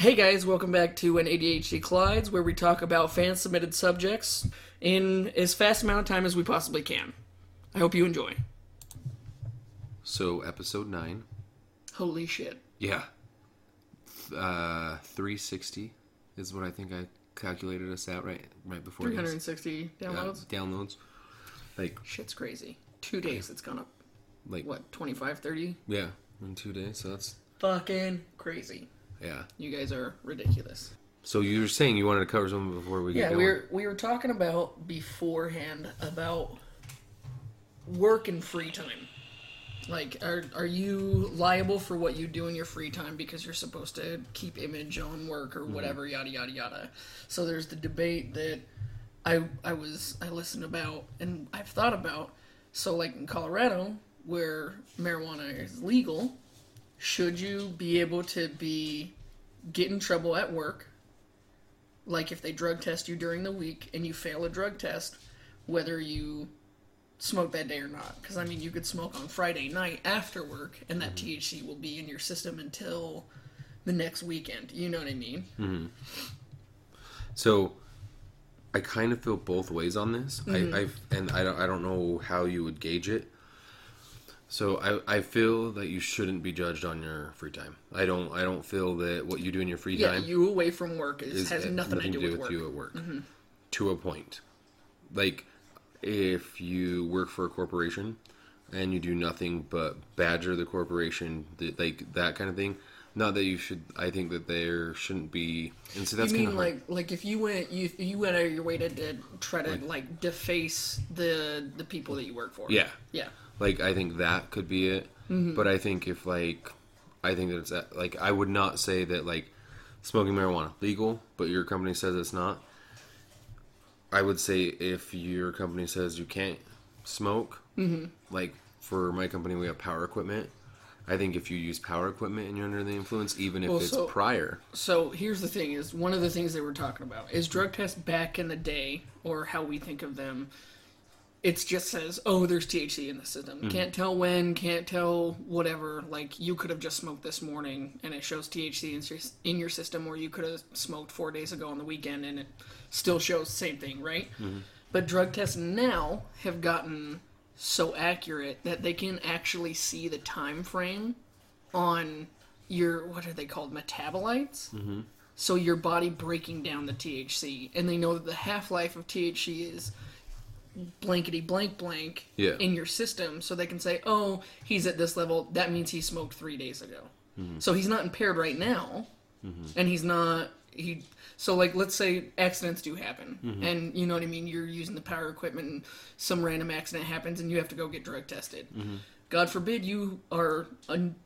Hey guys, welcome back to An ADHD Collides, where we talk about fan-submitted subjects in as fast amount of time as we possibly can. I hope you enjoy. So, episode 9. Holy shit. Yeah. 360 is what I think I calculated us at right before this. 360 downloads? Downloads. Like, shit's crazy. 2 days it's gone up. Like, what, 25, 30? Yeah, in 2 days, so that's... fucking crazy. Yeah. You guys are ridiculous. So you were saying you wanted to cover something before we get going. Yeah, we were talking about beforehand about work and free time. Like, are you liable for what you do in your free time because you're supposed to keep image on work or whatever, yada, yada, yada. So there's the debate that I listened about and I've thought about. So, like, in Colorado, where marijuana is legal... should you be able to get in trouble at work? Like if they drug test you during the week and you fail a drug test, whether you smoke that day or not. Because, I mean, you could smoke on Friday night after work and that THC will be in your system until the next weekend. You know what I mean? Mm-hmm. So, I kind of feel both ways on this. Mm-hmm. I don't know how you would gauge it. So I feel that you shouldn't be judged on your free time. I don't feel that what you do in your free time. Yeah, you away from work has nothing to do with you at work. Mm-hmm. To a point. Like if you work for a corporation and you do nothing but badger the corporation, like that kind of thing. Not that you should. I think that there shouldn't be. And so that's kind of like if you went out of your way to try to like deface the people that you work for. Yeah. Yeah. Like, I think that could be it. Mm-hmm. But I think if, like, I think that it's, like, I would not say that, like, smoking marijuana, legal, but your company says it's not. I would say if your company says you can't smoke, like, for my company, we have power equipment. I think if you use power equipment and you're under the influence, even if it's prior. So, here's the thing is, one of the things they were talking about is drug tests back in the day, or how we think of them, it just says, oh, there's THC in the system. Mm-hmm. Can't tell when, can't tell whatever. Like, you could have just smoked this morning, and it shows THC in your system, or you could have smoked 4 days ago on the weekend, and it still shows the same thing, right? Mm-hmm. But drug tests now have gotten so accurate that they can actually see the time frame on your, what are they called, metabolites? Mm-hmm. So your body breaking down the THC, and they know that the half-life of THC is... blankety blank blank in your system, so they can say, oh, he's at this level, that means he smoked 3 days ago. Mm-hmm. So he's not impaired right now, and so like let's say accidents do happen, and you know what I mean, you're using the power equipment and some random accident happens and you have to go get drug tested. God forbid you are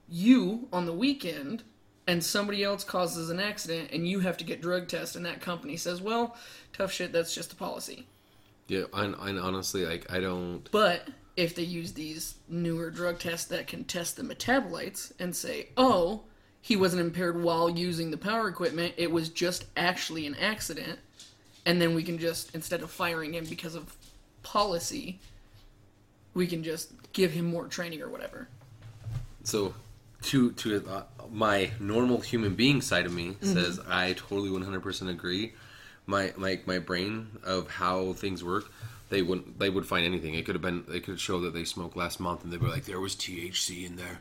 you on the weekend and somebody else causes an accident and you have to get drug tested, and that company says, well, tough shit, that's just the policy. Yeah, and honestly, like, I don't... But if they use these newer drug tests that can test the metabolites and say, oh, he wasn't impaired while using the power equipment, it was just actually an accident, and then we can just, instead of firing him because of policy, we can just give him more training or whatever. So, to my normal human being side of me says, I totally 100% agree. My brain of how things work, they would find anything. They could show that they smoked last month and they'd be like, there was THC in there.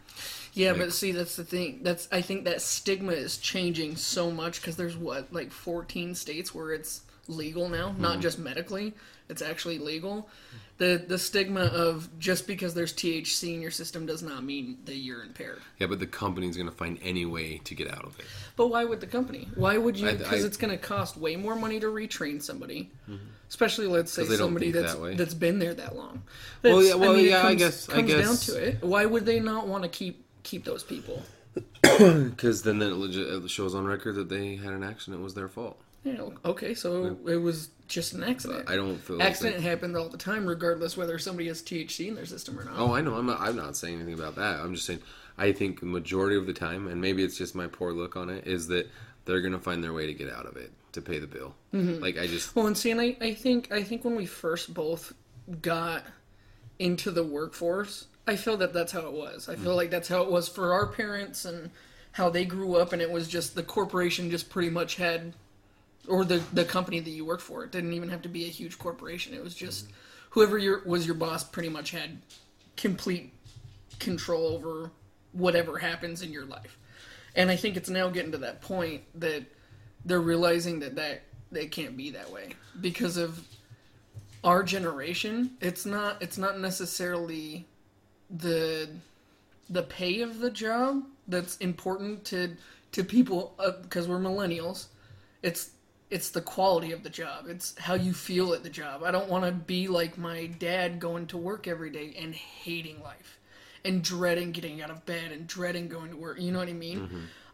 Yeah, like, but see, that's the thing. I think that stigma is changing so much because there's 14 states where it's legal now, not just medically, it's actually legal. The stigma of just because there's THC in your system does not mean that you're impaired. Yeah, but the company's going to find any way to get out of it. But why would the company? Why would you? Because it's going to cost way more money to retrain somebody, especially let's say somebody that's been there that long. I guess it comes down to it. Why would they not want to keep those people? Because then it shows on record that they had an accident. It was their fault. Yeah, okay, so it was just an accident. I don't feel like accident happens all the time, regardless whether somebody has THC in their system or not. Oh, I know. I'm not saying anything about that. I'm just saying I think the majority of the time, and maybe it's just my poor look on it, is that they're going to find their way to get out of it, to pay the bill. Mm-hmm. Like, I just... Well, and see, and I think when we first both got into the workforce, I feel that that's how it was. I feel like that's how it was for our parents and... how they grew up, and it was just the corporation just pretty much had, or the company that you worked for. It didn't even have to be a huge corporation. It was just whoever was your boss pretty much had complete control over whatever happens in your life. And I think it's now getting to that point that they're realizing that can't be that way because of our generation. It's not necessarily the pay of the job that's important to people because we're millennials. It's the quality of the job. It's how you feel at the job. I don't want to be like my dad going to work every day and hating life and dreading getting out of bed and dreading going to work. You know what I mean?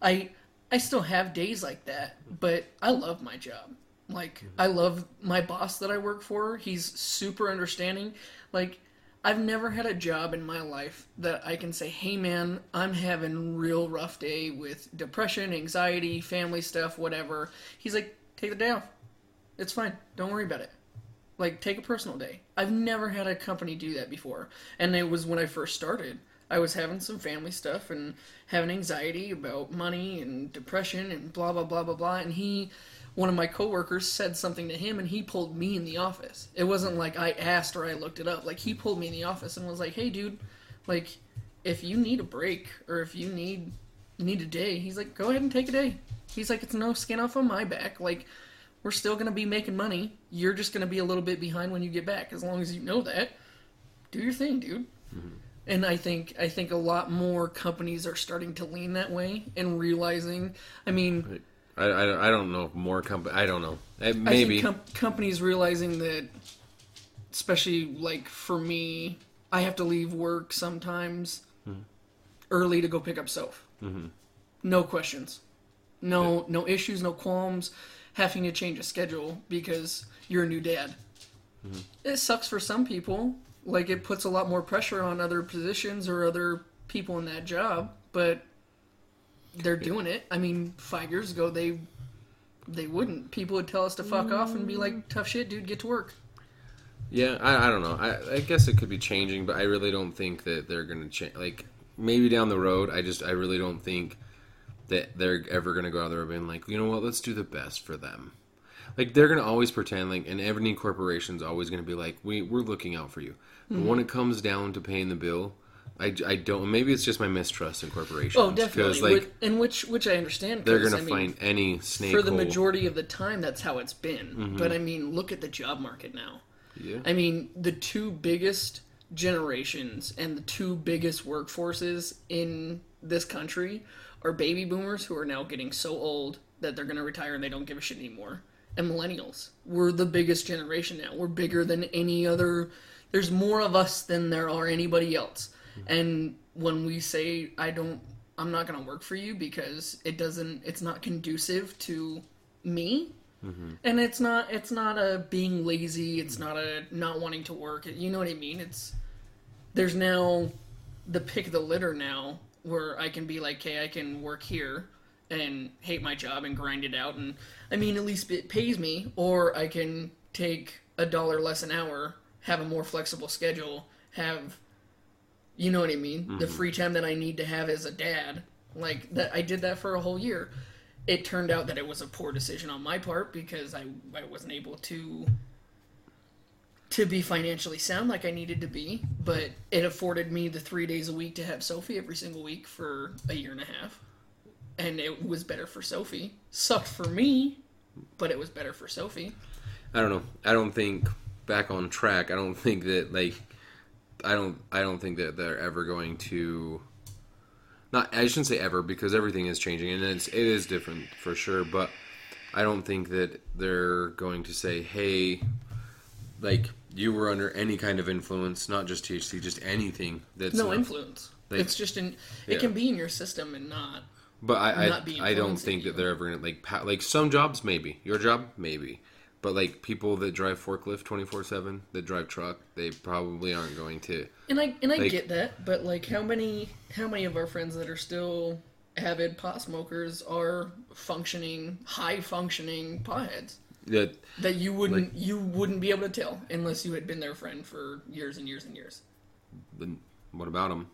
Mm-hmm. I still have days like that, but I love my job. Like, I love my boss that I work for. He's super understanding. Like, I've never had a job in my life that I can say, hey man, I'm having a real rough day with depression, anxiety, family stuff, whatever. He's like, take the day off. It's fine. Don't worry about it. Like, take a personal day. I've never had a company do that before. And it was when I first started. I was having some family stuff and having anxiety about money and depression and blah, blah, blah, blah, blah. And one of my coworkers said something to him, and he pulled me in the office. It wasn't like I asked or I looked it up. Like, he pulled me in the office and was like, hey, dude, like, if you need a break or if you need a day, he's like, go ahead and take a day. He's like, it's no skin off of my back. Like, we're still going to be making money. You're just going to be a little bit behind when you get back. As long as you know that, do your thing, dude. Mm-hmm. And I think a lot more companies are starting to lean that way and realizing, I mean... Right. I don't know if more companies... I don't know. Maybe. I think companies realizing that, especially, like, for me, I have to leave work sometimes early to go pick up self. Mm-hmm. No questions. No issues, no qualms. Having to change a schedule because you're a new dad. Mm-hmm. It sucks for some people. Like, it puts a lot more pressure on other positions or other people in that job, but... They're doing it. I mean, 5 years ago, they wouldn't. People would tell us to fuck off and be like, tough shit, dude, get to work. Yeah, I don't know. I guess it could be changing, but I really don't think that they're going to change. Like, maybe down the road, I really don't think that they're ever going to go out there and like, you know what, let's do the best for them. Like, they're going to always pretend, like, and every corporation's always going to be like, we're looking out for you. Mm-hmm. But when it comes down to paying the bill... I don't... Maybe it's just my mistrust in corporations. Oh, definitely. Like, and which I understand. They're going to find any snake hole. For the majority of the time, that's how it's been. Mm-hmm. But, I mean, look at the job market now. Yeah. I mean, the two biggest generations and the two biggest workforces in this country are baby boomers who are now getting so old that they're going to retire and they don't give a shit anymore. And millennials. We're the biggest generation now. We're bigger than any other... There's more of us than there are anybody else. And when we say, I'm not going to work for you because it's not conducive to me. Mm-hmm. And it's not a being lazy. It's not a not wanting to work. You know what I mean? There's now the pick of the litter now where I can be like, hey, I can work here and hate my job and grind it out. And I mean, at least it pays me, or I can take $1 less an hour, have a more flexible schedule, you know what I mean? Mm-hmm. The free time that I need to have as a dad. Like, that, I did that for a whole year. It turned out that it was a poor decision on my part because I wasn't able to be financially sound like I needed to be. But it afforded me the 3 days a week to have Sophie every single week for a year and a half. And it was better for Sophie. Sucked for me, but it was better for Sophie. I don't know. I don't think, back on track, I don't think that, like... I don't think that they're ever going to. Not, I shouldn't say ever, because everything is changing and it is different for sure. But I don't think that they're going to say, "Hey, like you were under any kind of influence, not just THC, just anything that's no influence. Like, it's just it can be in your system and not. But I don't think that they're ever going to like some jobs maybe your job maybe. But, like, people that drive forklift 24/7, that drive truck, they probably aren't going to. And I like, get that, but, like, how many of our friends that are still avid pot smokers are high functioning potheads that you wouldn't be able to tell unless you had been their friend for years and years and years. Then what about them?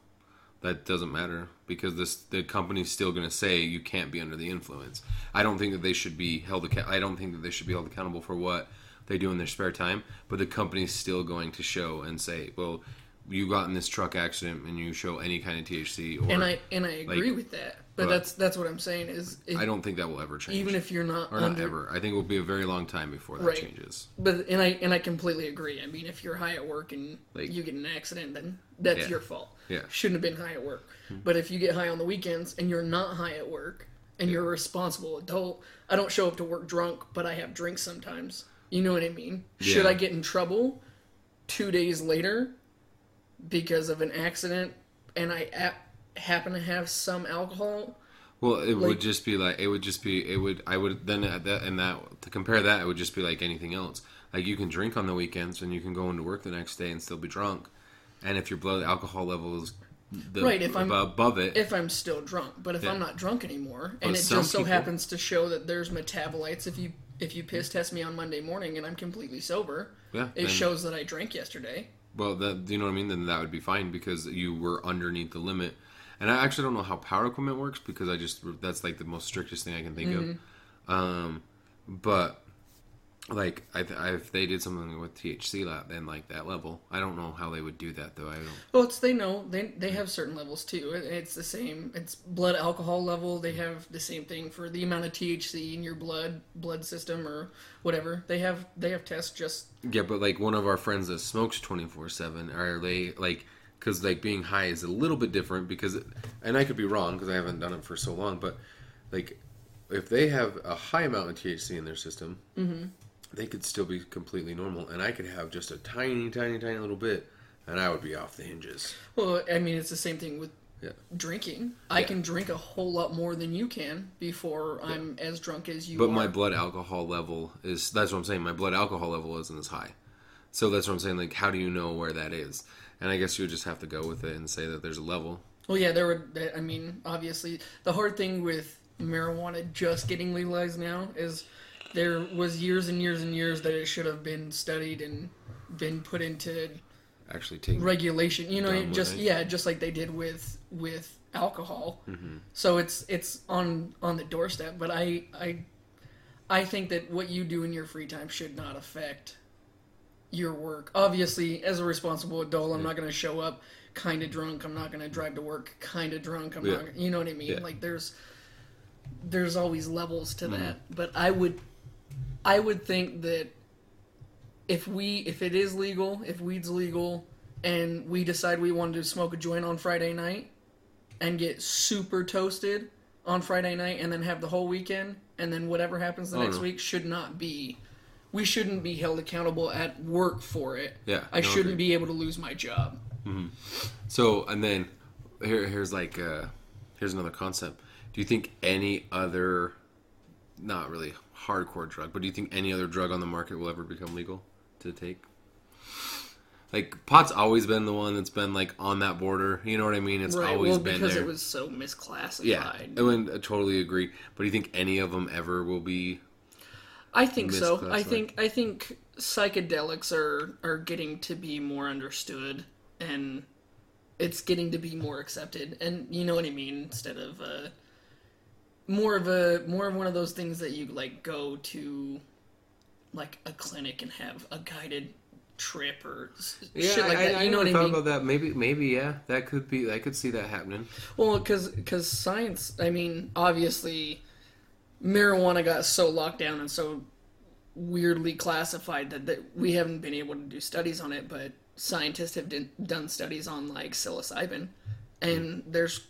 That doesn't matter because the company's still going to say you can't be under the influence. I don't think that they should be held accountable for what they do in their spare time, but the company's still going to show and say, well, you got in this truck accident and you show any kind of THC. Or, and I agree with that, but that's what I'm saying is I don't think that will ever change. Even if you're not ever, I think it will be a very long time before that changes. But and I completely agree. I mean, if you're high at work and you get in an accident, then that's your fault. Yeah, shouldn't have been high at work. Mm-hmm. But if you get high on the weekends and you're not high at work and you're a responsible adult, I don't show up to work drunk, but I have drinks sometimes. You know what I mean? Yeah. Should I get in trouble 2 days later because of an accident and I happen to have some alcohol? Well, it would just be like, to compare that, it would just be like anything else. Like you can drink on the weekends and you can go into work the next day and still be drunk. And if your blood alcohol level is above it. If I'm still drunk, but if I'm not drunk anymore, and it just so happens to show that there's metabolites, if you piss test me on Monday morning and I'm completely sober, it shows that I drank yesterday. Well, do you know what I mean? Then that would be fine because you were underneath the limit. And I actually don't know how power equipment works because that's like the most strictest thing I can think of. But like if they did something with THC lab, then like that level, I don't know how they would do that though. I don't. Well, they have certain levels too. It's the same. It's blood alcohol level. They have the same thing for the amount of THC in your blood system or whatever. They have tests just. Yeah, but like one of our friends that smokes 24/7, are they like? Because like being high is a little bit different because, and I could be wrong because I haven't done it for so long, but like if they have a high amount of THC in their system, mm-hmm. they could still be completely normal, and I could have just a tiny, tiny, tiny little bit, and I would be off the hinges. Well, I mean, it's the same thing with drinking. I can drink a whole lot more than you can before I'm as drunk as you are. But my blood alcohol level is, that's what I'm saying, my blood alcohol level isn't as high. So that's what I'm saying, like, how do you know where that is? And I guess you would just have to go with it and say that there's a level. Well, yeah, obviously, the hard thing with marijuana just getting legalized now is there was years and years and years that it should have been studied and been put into actually regulation. You know, just like they did with alcohol. Mm-hmm. So it's on the doorstep. But I think that what you do in your free time should not affect your work. Obviously, as a responsible adult, I'm not going to show up kind of drunk. I'm not going to drive to work kind of drunk. I'm not. You know what I mean? Yeah. Like there's always levels to that. But I would think that if it is legal, if weed's legal, and we decide we wanted to smoke a joint on Friday night and get super toasted on Friday night, and then have the whole weekend, and then whatever happens the next week should not be. We shouldn't be held accountable at work for it. Yeah, I shouldn't be able to lose my job. Mm-hmm. So, and then here's another concept. Do you think any other, not really hardcore drug, but do you think any other drug on the market will ever become legal to take? Like pot's always been the one that's been like on that border. You know what I mean? It's always been there. Because it was so misclassified. Yeah, I totally agree. But do you think any of them ever will be? I think so. I think psychedelics are getting to be more understood, and it's getting to be more accepted. And you know what I mean? Instead of more of one of those things that you like go to, like a clinic and have a guided trip or shit like that. You know what I mean? I thought about that. Maybe that could be. I could see that happening. Well, because science. I mean, obviously. Marijuana got so locked down and so weirdly classified that we haven't been able to do studies on it, but scientists have done studies on like psilocybin, and there's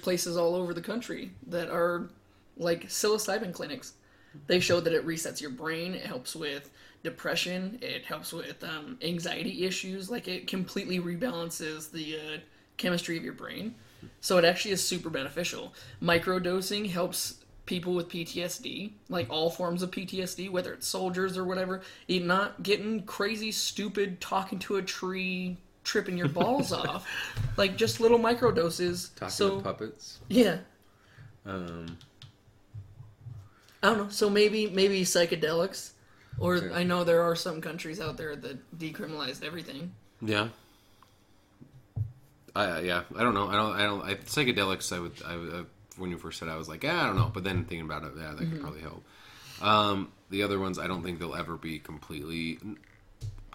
places all over the country that are like psilocybin clinics. They show that it resets your brain, it helps with depression, it helps with anxiety issues, like it completely rebalances the chemistry of your brain. So it actually is super beneficial. Microdosing helps people with PTSD, like all forms of PTSD, whether it's soldiers or whatever, you're not getting crazy, stupid, talking to a tree, tripping your balls off, like just little micro doses. Talking to puppets. Yeah. I don't know. So maybe psychedelics, or yeah. I know there are some countries out there that decriminalized everything. Yeah. Yeah, I don't know. I psychedelics. I would, when you first said, I was like, I don't know. But then thinking about it, yeah, that could probably help. The other ones, I don't think they'll ever be completely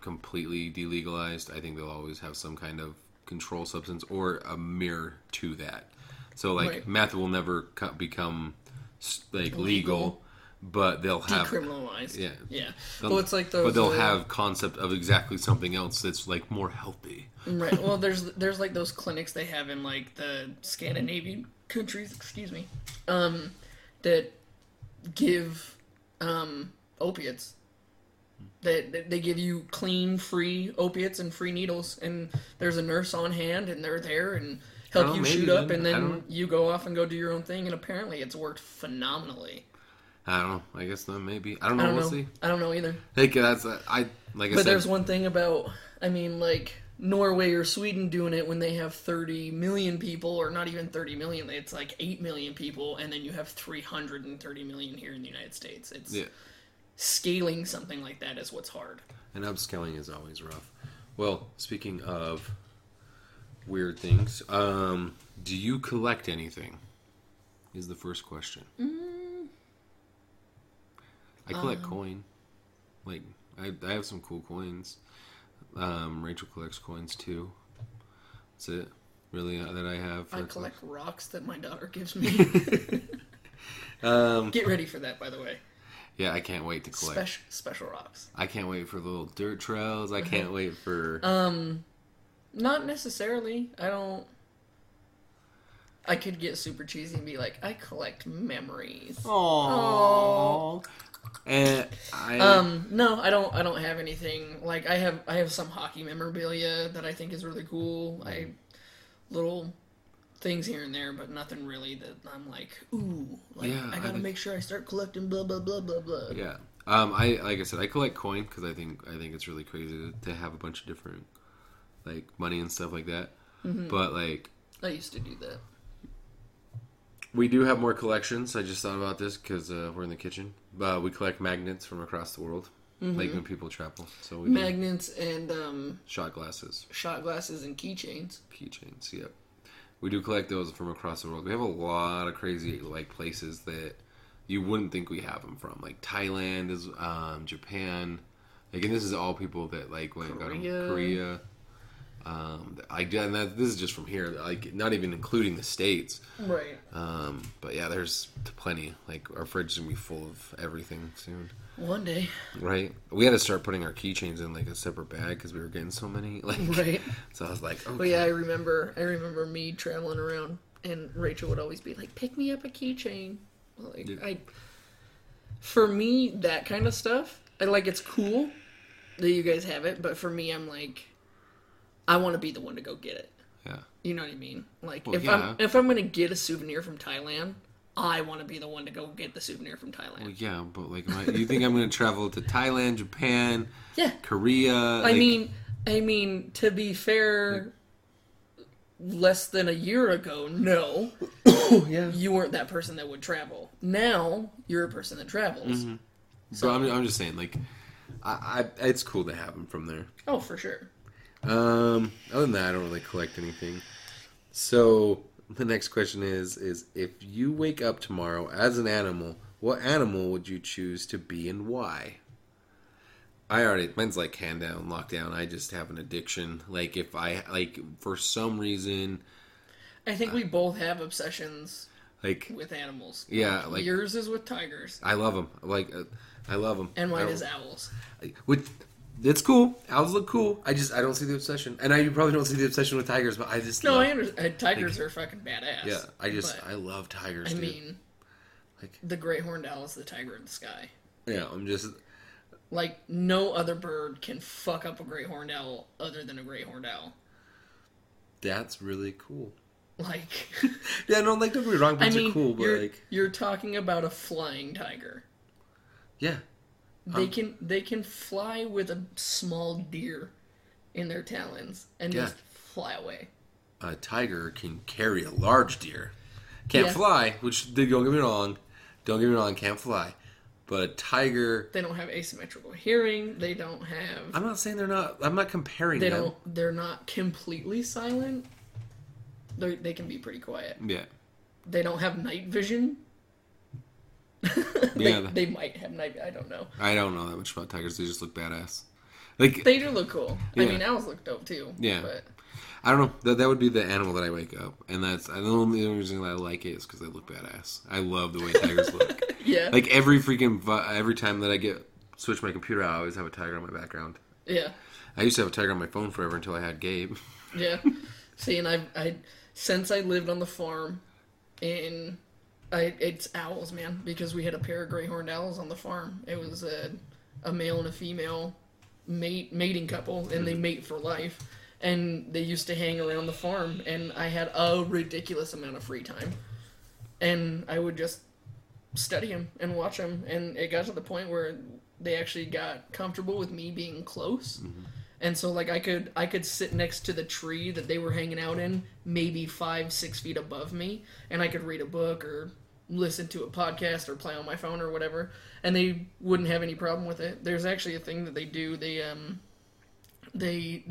delegalized. I think they'll always have some kind of control substance or a mirror to that. So like meth will never become like illegal. But they'll have decriminalized. Yeah. Well, it's like those. But they'll have concept of exactly something else that's like more healthy. Right. Well, there's like those clinics they have in like the Scandinavian countries. Excuse me. That give opiates. They give you clean, free opiates and free needles, and there's a nurse on hand, and they're there and help you shoot up, and then you go off and go do your own thing. And apparently, it's worked phenomenally. I don't know. I guess not. Maybe I don't know. We'll see. I don't know either. Like that's But there's one thing about like Norway or Sweden doing it when they have 30 million people, or not even 30 million. It's like 8 million people, and then you have 330 million here in the United States. It's scaling something like that is what's hard. And upscaling is always rough. Well, speaking of weird things, do you collect anything? Is the first question. I collect coin. Like, I have some cool coins. Rachel collects coins, too. That's it, really, that I have. I collect rocks that my daughter gives me. Get ready for that, by the way. Yeah, I can't wait to collect. Special rocks. I can't wait for the little dirt trails. I can't wait for... not necessarily. I don't... I could get super cheesy and be like, I collect memories. Aww. And I, no, I don't have anything. Like I have some hockey memorabilia that I think is really cool. I little things here and there, but nothing really that I'm like, ooh, like I gotta make sure I start collecting blah blah blah blah blah. Yeah. I like I said, I collect coin because I think it's really crazy to have a bunch of different like money and stuff like that. Mm-hmm. But like I used to do that. We do have more collections. I just thought about this because we're in the kitchen. We collect magnets from across the world, like when people travel. So we magnets do and shot glasses and keychains. Keychains, yep. We do collect those from across the world. We have a lot of crazy like places that you wouldn't think we have them from, like Thailand, is Japan. Again, this is all people that like went out to Korea. This is just from here, like not even including the states, right? But yeah, there's plenty. Like our fridge is gonna be full of everything soon. One day, right? We had to start putting our keychains in like a separate bag because we were getting so many. Like, right? So I was like, okay. But yeah, I remember me traveling around, and Rachel would always be like, "Pick me up a keychain." Like for me, that kind of stuff, I like. It's cool that you guys have it, but for me, I'm like, I want to be the one to go get it. Yeah. You know what I mean? Like, well, if I'm going to get a souvenir from Thailand, I want to be the one to go get the souvenir from Thailand. Well, yeah, but like, you think I'm going to travel to Thailand, Japan, Korea? I mean, to be fair, less than a year ago, no. You weren't that person that would travel. Now, you're a person that travels. Mm-hmm. So I'm just saying, like, I it's cool to have them from there. Oh, for sure. Other than that, I don't really collect anything. So the next question is if you wake up tomorrow as an animal, what animal would you choose to be and why? Mine's like hand down, lockdown. I just have an addiction. Like if I, like for some reason, I think we both have obsessions like with animals. Yeah. Like yours is with tigers. I love them. Like, I love them. And mine is owls. It's cool. Owls look cool. I don't see the obsession. And you probably don't see the obsession with tigers, but I just I understand. Tigers are fucking badass. Yeah, I love tigers, dude. I mean, like, the great horned owl is the tiger in the sky. Yeah, I'm just... Like, no other bird can fuck up a great horned owl other than a great horned owl. That's really cool. Like... yeah, no, like, don't get me wrong, birds are cool, but like... You're talking about a flying tiger. Yeah. They can fly with a small deer in their talons and just fly away. A tiger can carry a large deer. Can't fly, which don't get me wrong, can't fly. But a tiger... They don't have asymmetrical hearing. They don't have... I'm not saying they're not... I'm not comparing them. They're not completely silent, they can be pretty quiet. Yeah. They don't have night vision. They might have night. I don't know that much about tigers. They just look badass. Like they do look cool. Yeah. I mean, owls look dope too. Yeah. But I don't know. That would be the animal that I wake up, and that's the only reason that I like it is because they look badass. I love the way tigers look. Yeah. Like every time that I switch my computer out, I always have a tiger on my background. Yeah. I used to have a tiger on my phone forever until I had Gabe. Yeah. See, and I since I lived on the farm, it's owls, man, because we had a pair of gray horned owls on the farm. It was a male and a female mating couple, and they mate for life. And they used to hang around the farm, and I had a ridiculous amount of free time. And I would just study them and watch them, and it got to the point where they actually got comfortable with me being close. Mm-hmm. And so, like, I could sit next to the tree that they were hanging out in, maybe 5-6 feet above me, and I could read a book or listen to a podcast or play on my phone or whatever, and they wouldn't have any problem with it. There's actually a thing that they do. They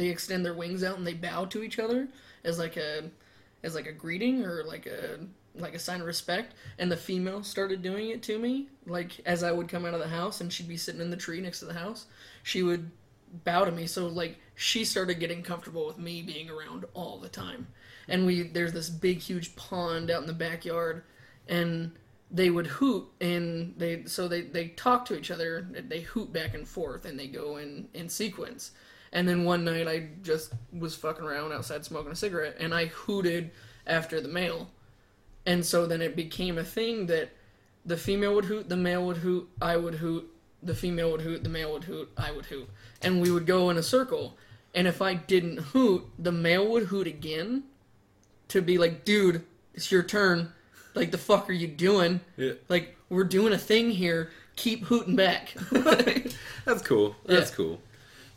extend their wings out and they bow to each other as like a greeting or like a sign of respect. And the female started doing it to me, like as I would come out of the house and she'd be sitting in the tree next to the house, she would bow to me. So like she started getting comfortable with me being around all the time. And there's this big huge pond out in the backyard, and they would hoot, and they talk to each other. They hoot back and forth, and they go in sequence. And then one night I just was fucking around outside smoking a cigarette, and I hooted after the male. And so then it became a thing that the female would hoot, the male would hoot, I would hoot, the female would hoot, the male would hoot, I would hoot. And we would go in a circle. And if I didn't hoot, the male would hoot again to be like, dude, it's your turn. Like, the fuck are you doing? Yeah. Like, we're doing a thing here. Keep hooting back. That's cool. That's cool.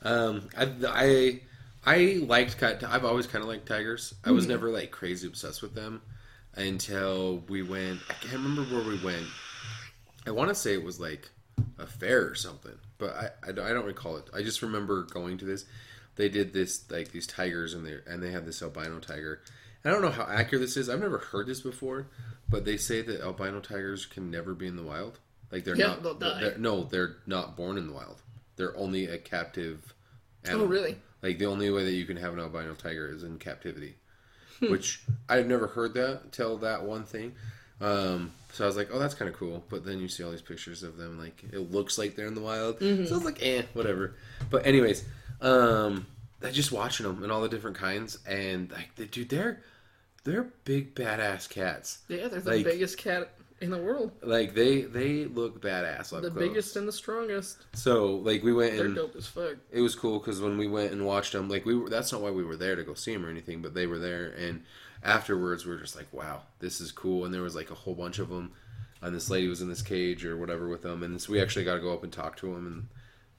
I've always kind of liked tigers. I was never like crazy obsessed with them until we went. I can't remember where we went. I want to say it was like a fair or something, but I don't recall it. I just remember going to this. They did this like these tigers, and they had this albino tiger. And I don't know how accurate this is. I've never heard this before, but they say that albino tigers can never be in the wild. Like they're not born in the wild. They're only a captive animal. Oh, really? Like, the only way that you can have an albino tiger is in captivity. Which, I've never heard that until that one thing. So I was like, oh, that's kind of cool. But then you see all these pictures of them, like, it looks like they're in the wild. Mm-hmm. So I was like, whatever. But anyways, just watching them and all the different kinds. And, like, they're big, badass cats. Yeah, they're the biggest cat in the world. Like, they look badass up close. The biggest and the strongest. So, like, we went and... They're dope as fuck. It was cool, because when we went and watched them, like, that's not why we were there to go see them or anything, but they were there, and afterwards, we were just like, wow, this is cool, and there was, like, a whole bunch of them, and this lady was in this cage or whatever with them, and so we actually got to go up and talk to them, and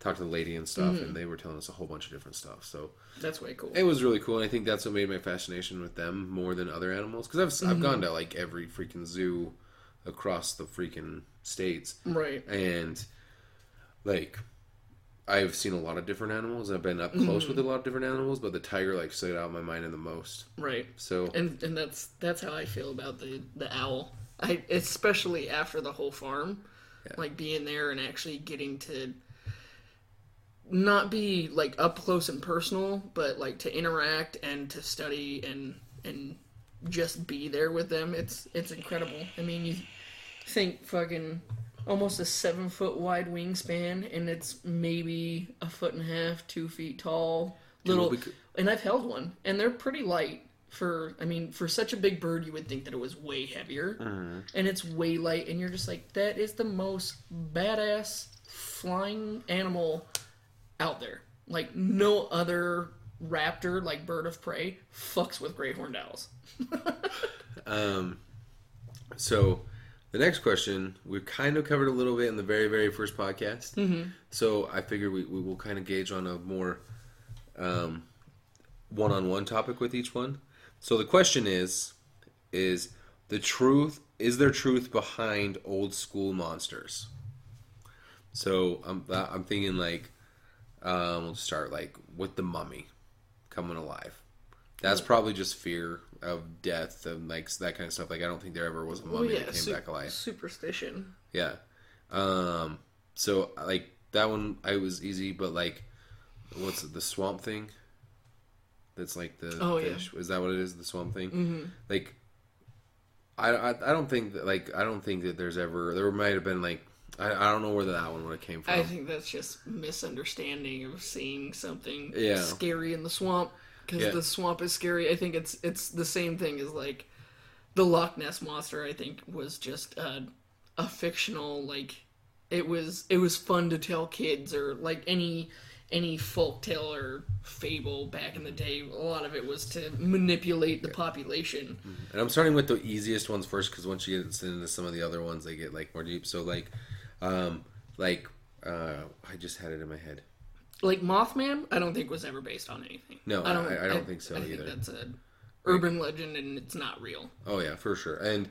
talk to the lady and stuff, and they were telling us a whole bunch of different stuff, so... That's way cool. It was really cool, and I think that's what made my fascination with them more than other animals, because I've gone to, like, every freaking zoo... across the freaking states. Right. And, like, I've seen a lot of different animals. I've been up close with a lot of different animals, but the tiger, like, stood out in my mind the most. Right. So. And that's how I feel about the owl. Especially after the whole farm. Yeah. Like, being there and actually getting to not be, like, up close and personal, but, like, to interact and to study and just be there with them. It's incredible. I mean, you think fucking almost a 7-foot wide wingspan, and it's maybe 1.5 feet, 2 feet tall. And I've held one, and they're pretty light for such a big bird. You would think that it was way heavier, and it's way light, and you're just like, that is the most badass flying animal out there. Like, no other raptor, like bird of prey, fucks with great horned owls. So the next question we've kind of covered a little bit in the very, very first podcast. Mm-hmm. So I figure we will kind of gauge on a more one-on-one topic with each one. So the question is the truth? Is there truth behind old school monsters? So I'm thinking like we'll start like with the mummy coming alive. That's probably just fear of death and like that kind of stuff. Like I don't think there ever was a mummy that came back alive. Superstition. Yeah. So like that one I was easy, but like what's it, the swamp thing? That's like the fish. Yeah. Is that what it is? The swamp thing? Mm-hmm. Like I don't think that there's ever there might have been like I don't know where that one would have came from. I think that's just misunderstanding of seeing something scary in the swamp. Because the swamp is scary. I think it's the same thing as, like, the Loch Ness Monster, I think, was just a fictional, like, it was fun to tell kids, or, like, any folktale or fable back in the day. A lot of it was to manipulate the population. And I'm starting with the easiest ones first, because once you get into some of the other ones, they get, like, more deep. So, I just had it in my head. Like Mothman, I don't think was ever based on anything. No, I don't think so either. I think that's an urban legend, and it's not real. Oh yeah, for sure. And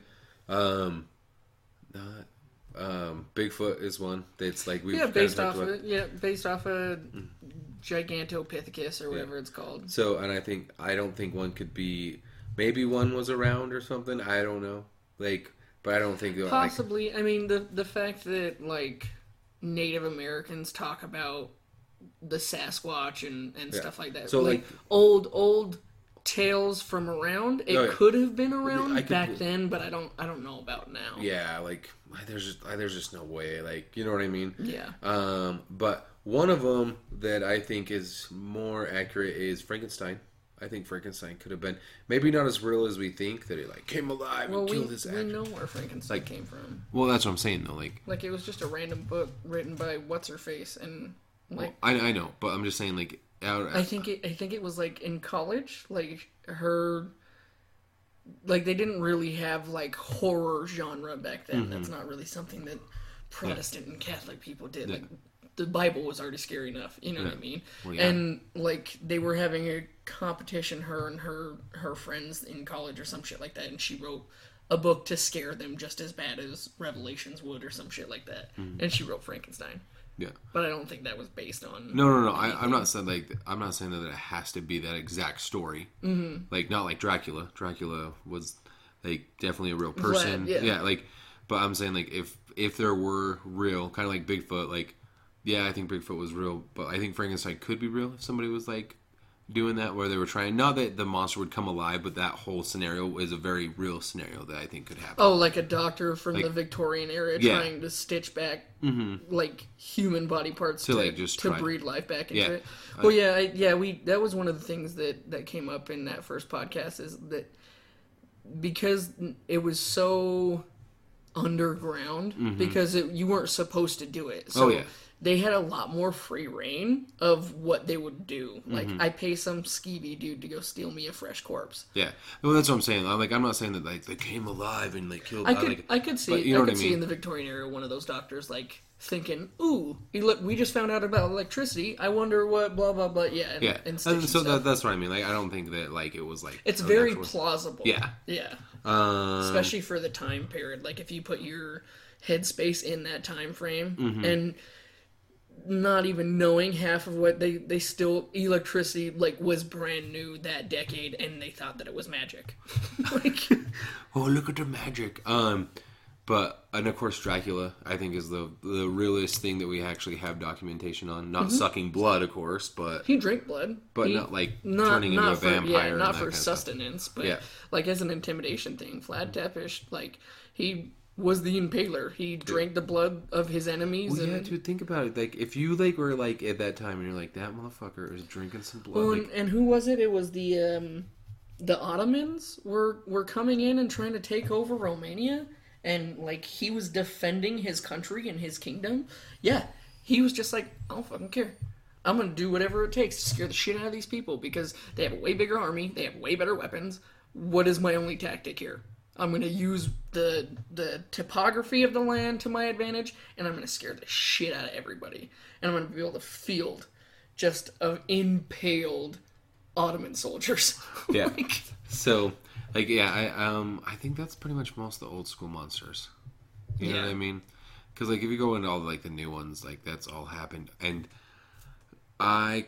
Bigfoot is one. It's like we based off of it. Yeah, based off a Gigantopithecus or whatever it's called. So, and I don't think one could be. Maybe one was around or something. I don't know. Like, but I don't think possibly. I mean, the fact that like Native Americans talk about the Sasquatch and stuff like that. So like old tales from around. It could have been around back then, but I don't know about now. Yeah, like there's just no way. Like, you know what I mean? Yeah. But one of them that I think is more accurate is Frankenstein. I think Frankenstein could have been maybe not as real as we think that it like came alive and killed his actor. We know where Frankenstein came from. Well, that's what I'm saying though. Like it was just a random book written by what's her face and. Like, well, I know, but I'm just saying, like, I think it was like in college, like her, like they didn't really have like horror genre back then. Mm-hmm. That's not really something that Protestant and Catholic people did. Yeah. Like, the Bible was already scary enough, you know what I mean? Well, yeah. And like they were having a competition, her and her friends in college or some shit like that, and she wrote a book to scare them just as bad as Revelations would or some shit like that, and she wrote Frankenstein. Yeah, but I don't think that was based on. No. I'm not saying that it has to be that exact story. Mm-hmm. Like not like Dracula. Dracula was like definitely a real person. Vlad, yeah. Like, but I'm saying like if there were real, kind of like Bigfoot. Like, yeah, I think Bigfoot was real, but I think Frankenstein could be real if somebody was like doing that where they were trying. Not that the monster would come alive, but that whole scenario is a very real scenario that I think could happen. Oh, like a doctor from the Victorian era trying to stitch back like human body parts to breed life back into it. Well, that was one of the things that came up in that first podcast is that because it was so underground because you weren't supposed to do it. So they had a lot more free reign of what they would do. Like, I pay some skeevy dude to go steal me a fresh corpse. Yeah. Well, that's what I'm saying. Like, I'm not saying that like, they came alive and like, killed... I could see in the Victorian era one of those doctors like thinking, ooh, we just found out about electricity. I wonder what blah, blah, blah. Yeah. And so that's what I mean. Like, I don't think that like it was like... It's very plausible. Yeah. Yeah. Especially for the time period. Like, if you put your headspace in that time frame and... not even knowing half of what they still electricity like was brand new that decade and they thought that it was magic. Like, oh, look at the magic. But of course Dracula I think is the realest thing that we actually have documentation on. Not sucking blood, of course, but he drank blood. But not turning into a vampire. Yeah, not for sustenance, but like as an intimidation thing. Vlad Tepish, like he was the Impaler. He drank the blood of his enemies. Well, yeah, dude, think about it. Like, if you, like, were, like, at that time, and you're like, that motherfucker is drinking some blood. Well, and who was it? It was the Ottomans were coming in and trying to take over Romania, and, like, he was defending his country and his kingdom. Yeah, he was just like, I don't fucking care. I'm going to do whatever it takes to scare the shit out of these people, because they have a way bigger army, they have way better weapons. What is my only tactic here? I'm going to use the topography of the land to my advantage, and I'm going to scare the shit out of everybody. And I'm going to be able to field just of impaled Ottoman soldiers. Yeah. Like, so, like, yeah, I think that's pretty much most of the old school monsters. You know what I mean? Because, like, if you go into all, like, the new ones, like, that's all happened. And I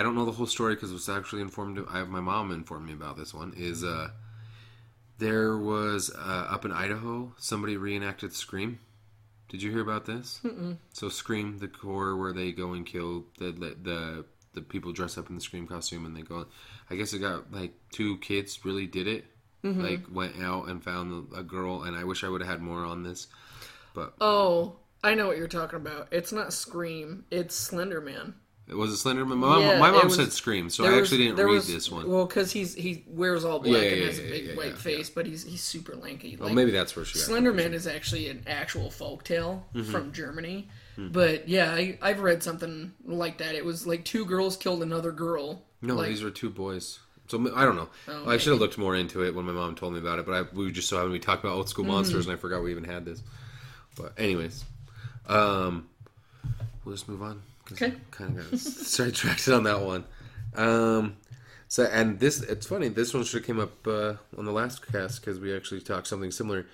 don't know the whole story because it was actually informed. My mom informed me about this one. Is there was up in Idaho, somebody reenacted Scream. Did you hear about this? Mm-mm. So Scream, the horror where they go and kill the people dress up in the Scream costume and they go. I guess it got like two kids really did it. Mm-hmm. Like went out and found a girl, and I wish I would have had more on this. But I know what you're talking about. It's not Scream. It's Slenderman. It was a Slenderman. My mom said Scream, so I actually didn't read this one. Well, because he wears all black and has a big white face, but he's super lanky. Well, maybe that's where she got Slenderman is actually an actual folktale from Germany. Mm-hmm. But yeah, I've read something like that. It was like two girls killed another girl. No, these were two boys. So I don't know. Okay. I should have looked more into it when my mom told me about it, but we just so happened we talked about old school monsters, and I forgot we even had this. But anyways, we'll just move on. Okay. Kind of got sidetracked on that one. It's funny. This one should have came up on the last cast because we actually talked something similar.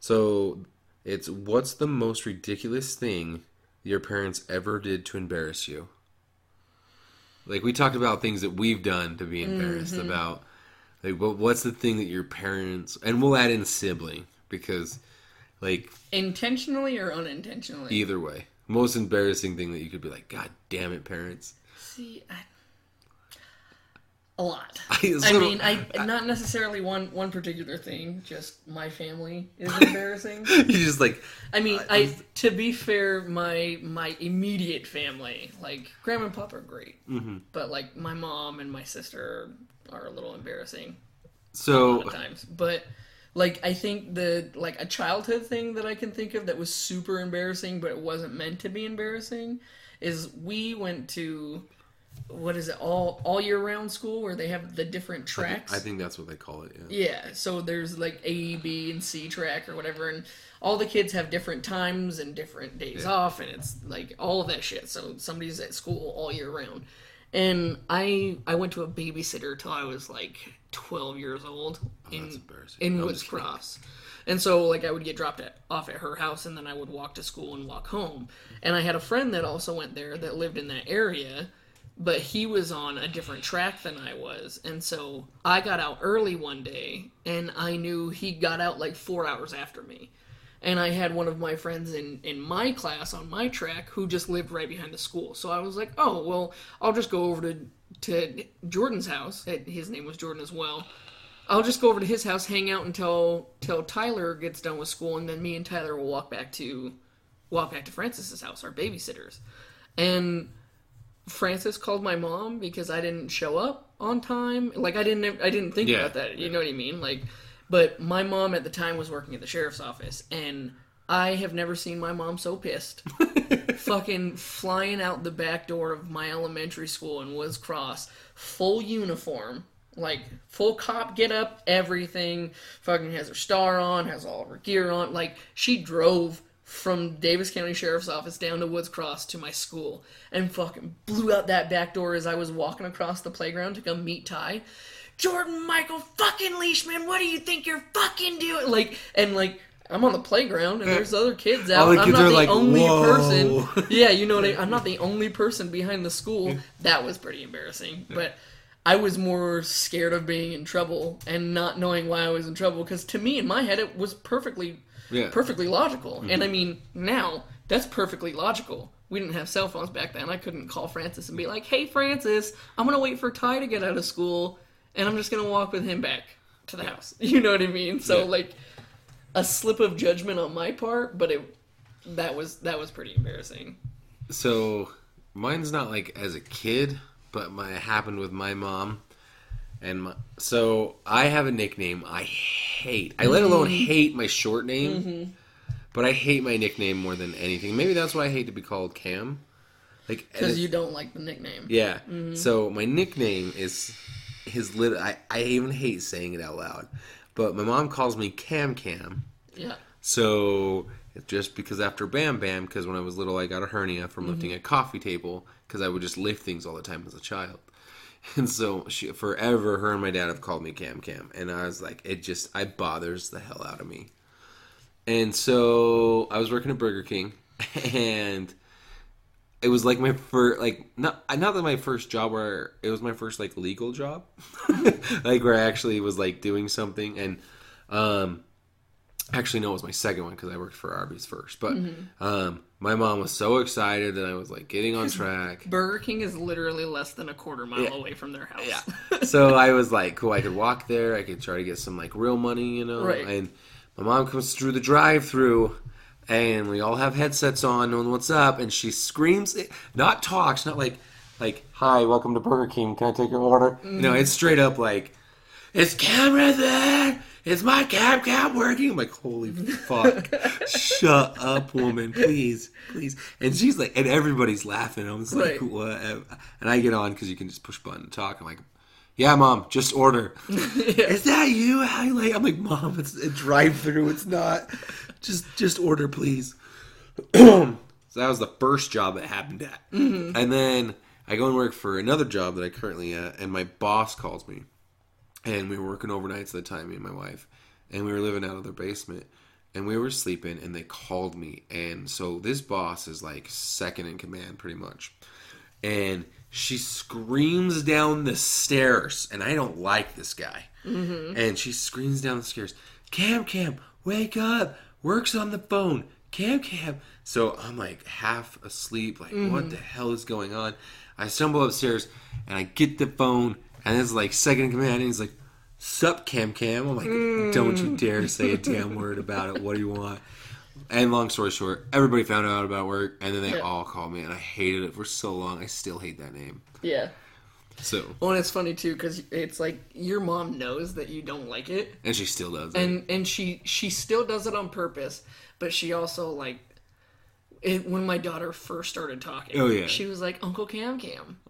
So it's what's the most ridiculous thing your parents ever did to embarrass you? Like, we talked about things that we've done to be embarrassed about. Like, what's the thing that your parents... And we'll add in sibling, because, like... Intentionally or unintentionally? Either way. Most embarrassing thing that you could be like, God damn it, parents. See, a lot. I mean, not necessarily one particular thing, just my family is embarrassing. You just like... I mean, to be fair, my immediate family, like, Grandma and Pop are great. Mm-hmm. But, like, my mom and my sister are a little embarrassing. So... A lot of times. But... Like, I think a childhood thing that I can think of that was super embarrassing, but it wasn't meant to be embarrassing, is we went to, all year round school where they have the different tracks. I think that's what they call it, yeah. Yeah, so there's like A, B, and C track or whatever, and all the kids have different times and different days off, and it's like all of that shit. So somebody's at school all year round. And I went to a babysitter till I was like 12 years old in Woods Cross. And so like I would get dropped off at her house and then I would walk to school and walk home. And I had a friend that also went there that lived in that area, but he was on a different track than I was. And so I got out early one day and I knew he got out like 4 hours after me. And I had one of my friends in my class on my track who just lived right behind the school. So I was like, oh, well, I'll just go over to Jordan's house. His name was Jordan as well. I'll just go over to his house, hang out until Tyler gets done with school, and then me and Tyler will walk back to Francis's house, our babysitters. And Francis called my mom because I didn't show up on time. Like, I didn't think about that. You know what I mean? Like... But my mom at the time was working at the sheriff's office, and I have never seen my mom so pissed. Fucking flying out the back door of my elementary school in Woods Cross, full uniform, like full cop get up, everything, fucking has her star on, has all of her gear on. Like, she drove from Davis County Sheriff's Office down to Woods Cross to my school and fucking blew out that back door as I was walking across the playground to go meet Ty. Jordan Michael fucking Leishman, what do you think you're fucking doing? Like, and like, I'm on the playground and there's other kids out. I'm not the only person. Yeah, you know what I mean? I'm not the only person behind the school. That was pretty embarrassing. But I was more scared of being in trouble and not knowing why I was in trouble. Because to me, in my head, it was perfectly logical. Mm-hmm. And I mean, now, that's perfectly logical. We didn't have cell phones back then. I couldn't call Francis and be like, hey, Francis, I'm going to wait for Ty to get out of school. And I'm just going to walk with him back to the house. You know what I mean? So, like, a slip of judgment on my part, but that was pretty embarrassing. So, mine's not, like, as a kid, but it happened with my mom. And so, I have a nickname I hate. I let alone hate my short name, but I hate my nickname more than anything. Maybe that's why I hate to be called Cam. Like, because you don't like the nickname. Yeah. Mm-hmm. So, my nickname is... I even hate saying it out loud, but my mom calls me Cam Cam. Yeah. So just because after Bam Bam, because when I was little I got a hernia from lifting a coffee table because I would just lift things all the time as a child, and so her and my dad have called me Cam Cam, and I was like, it bothers the hell out of me. And so I was working at Burger King and it was like my first, like, not that my first job where it was my first like legal job, like where I actually was like doing something. And actually, no, it was my second one because I worked for Arby's first. But my mom was so excited that I was like getting on track. Burger King is literally less than a quarter mile away from their house. Yeah. So I was like, cool, I could walk there. I could try to get some like real money, you know. Right. And my mom comes through the drive-thru, and we all have headsets on, knowing what's up. And she screams, not talks, not like, hi, welcome to Burger King. Can I take your order? Mm-hmm. No, it's straight up like, it's camera there. Is my cab working? I'm like, holy fuck. Shut up, woman. Please. Please. And she's like, and everybody's laughing. I'm just like, what? And I get on because you can just push button and talk. I'm like, yeah, Mom, just order. Is that you? How you like? I'm like, Mom, it's a drive-thru. It's not. Just order, please. So that was the first job that happened at. Mm-hmm. And then I go and work for another job that I currently at, and my boss calls me. And we were working overnights at the time, me and my wife. And we were living out of their basement. And we were sleeping, and they called me. And so this boss is, like, second in command, pretty much. And she screams down the stairs. And I don't like this guy. Mm-hmm. And she screams down the stairs, Cam, wake up. Work's on the phone. Cam. So I'm, like, half asleep. Like, what the hell is going on? I stumble upstairs, and I get the phone. And it's like second in command, and he's like, sup, Cam. I'm like, don't you dare say a damn word about it. What do you want? And long story short, everybody found out about work, and then they all called me, and I hated it for so long. I still hate that name. Yeah. So. Well, and it's funny, too, because it's like your mom knows that you don't like it. And she still does it. And she still does it on purpose, but she also, like, when my daughter first started talking, she was like, Uncle Cam.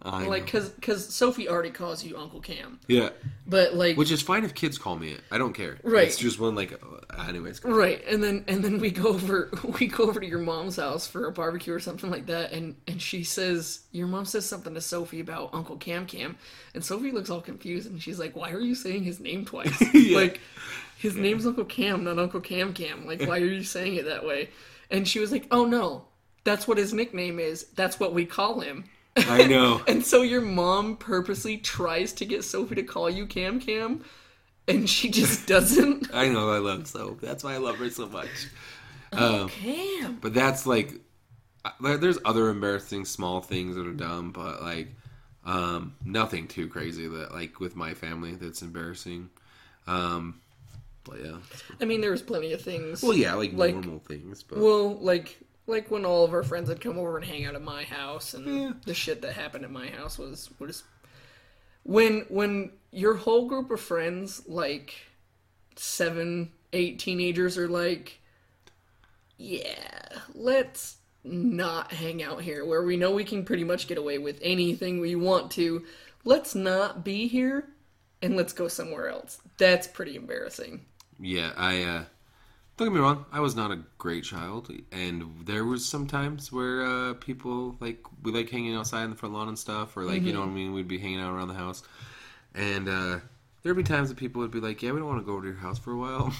I like, because Sophie already calls you Uncle Cam. Yeah. But like, which is fine if kids call me it. I don't care. Right. It's just one like, anyways. Right. And then we go over to your mom's house for a barbecue or something like that, and she says, your mom says something to Sophie about Uncle Cam, and Sophie looks all confused, and she's like, why are you saying his name twice? Like, his name's Uncle Cam, not Uncle Cam. Like, why are you saying it that way? And she was like, oh, no, that's what his nickname is. That's what we call him. I know. And so your mom purposely tries to get Sophie to call you Cam, and she just doesn't. I know. I love Sophie. That's why I love her so much. Cam. But that's like, there's other embarrassing small things that are dumb, but like nothing too crazy that like with my family that's embarrassing. But yeah. I mean, there was plenty of things. Well, yeah, like normal things. But... Well, like when all of our friends would come over and hang out at my house, and the shit that happened at my house was when your whole group of friends, like 7, 8 teenagers, are like, yeah, let's not hang out here where we know we can pretty much get away with anything we want to. Let's not be here, and let's go somewhere else. That's pretty embarrassing. Yeah, I, don't get me wrong, I was not a great child, and there was some times where, people, like, we like hanging outside in the front lawn and stuff, or like, you know what I mean, we'd be hanging out around the house, and, there'd be times that people would be like, yeah, we don't want to go over to your house for a while.